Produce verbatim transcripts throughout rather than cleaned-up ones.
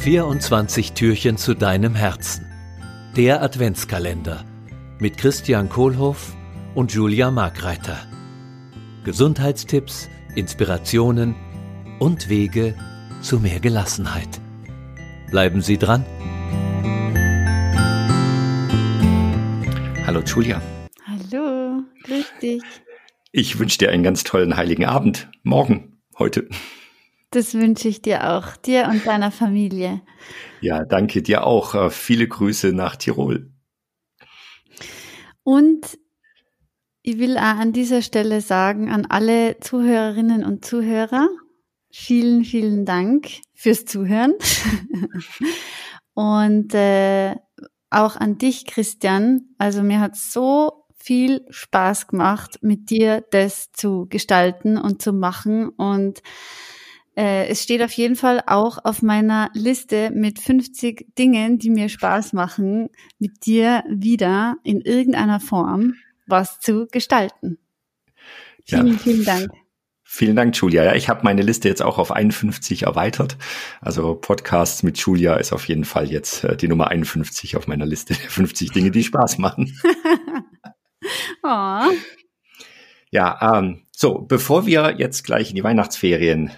vierundzwanzig Türchen zu deinem Herzen. Der Adventskalender mit Christian Kohlhoff und Julia Markreiter. Gesundheitstipps, Inspirationen und Wege zu mehr Gelassenheit. Bleiben Sie dran. Hallo Julia. Hallo, grüß dich. Ich wünsche dir einen ganz tollen heiligen Abend. Morgen, heute. Das wünsche ich dir auch, dir und deiner Familie. Ja, danke dir auch. Viele Grüße nach Tirol. Und ich will auch an dieser Stelle sagen an alle Zuhörerinnen und Zuhörer, vielen, vielen Dank fürs Zuhören. Und äh, auch an dich, Christian. Also mir hat es so viel Spaß gemacht, mit dir das zu gestalten und zu machen. Und es steht auf jeden Fall auch auf meiner Liste mit fünfzig Dingen, die mir Spaß machen, mit dir wieder in irgendeiner Form was zu gestalten. Vielen, ja. vielen Dank. Vielen Dank, Julia. Ja, ich habe meine Liste jetzt auch auf einundfünfzig erweitert. Also Podcasts mit Julia ist auf jeden Fall jetzt die Nummer einundfünfzig auf meiner Liste der fünfzig Dinge, die Spaß machen. Oh. Ja, ähm, so, bevor wir jetzt gleich in die Weihnachtsferien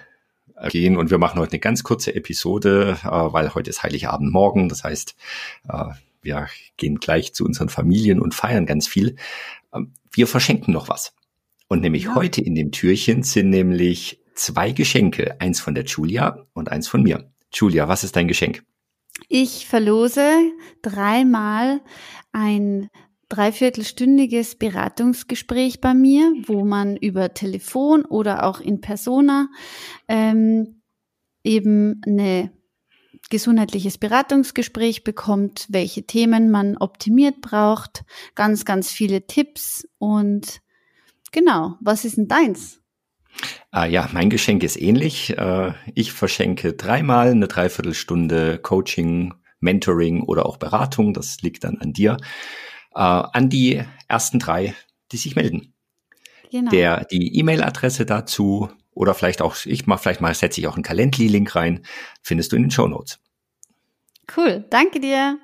gehen und wir machen heute eine ganz kurze Episode, weil heute ist Heiligabend morgen. Das heißt, wir gehen gleich zu unseren Familien und feiern ganz viel. Wir verschenken noch was. Und nämlich ja. heute in dem Türchen sind nämlich zwei Geschenke. Eins von der Julia und eins von mir. Julia, was ist dein Geschenk? Ich verlose dreimal ein dreiviertelstündiges Beratungsgespräch bei mir, wo man über Telefon oder auch in Persona ähm, eben ein gesundheitliches Beratungsgespräch bekommt, welche Themen man optimiert braucht, ganz, ganz viele Tipps und genau, was ist denn deins? Ah ja, mein Geschenk ist ähnlich. Ich verschenke dreimal eine Dreiviertelstunde Coaching, Mentoring oder auch Beratung, das liegt dann an dir. Uh, an die ersten drei, die sich melden. Genau. Der, die E-Mail-Adresse dazu oder vielleicht auch, ich mach, vielleicht mal setze ich auch einen Calendly-Link rein, findest du in den Shownotes. Cool, danke dir.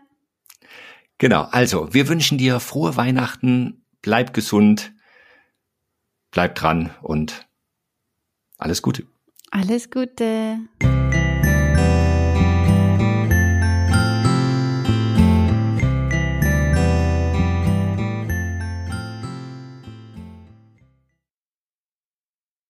Genau, also wir wünschen dir frohe Weihnachten, bleib gesund, bleib dran und alles Gute. Alles Gute.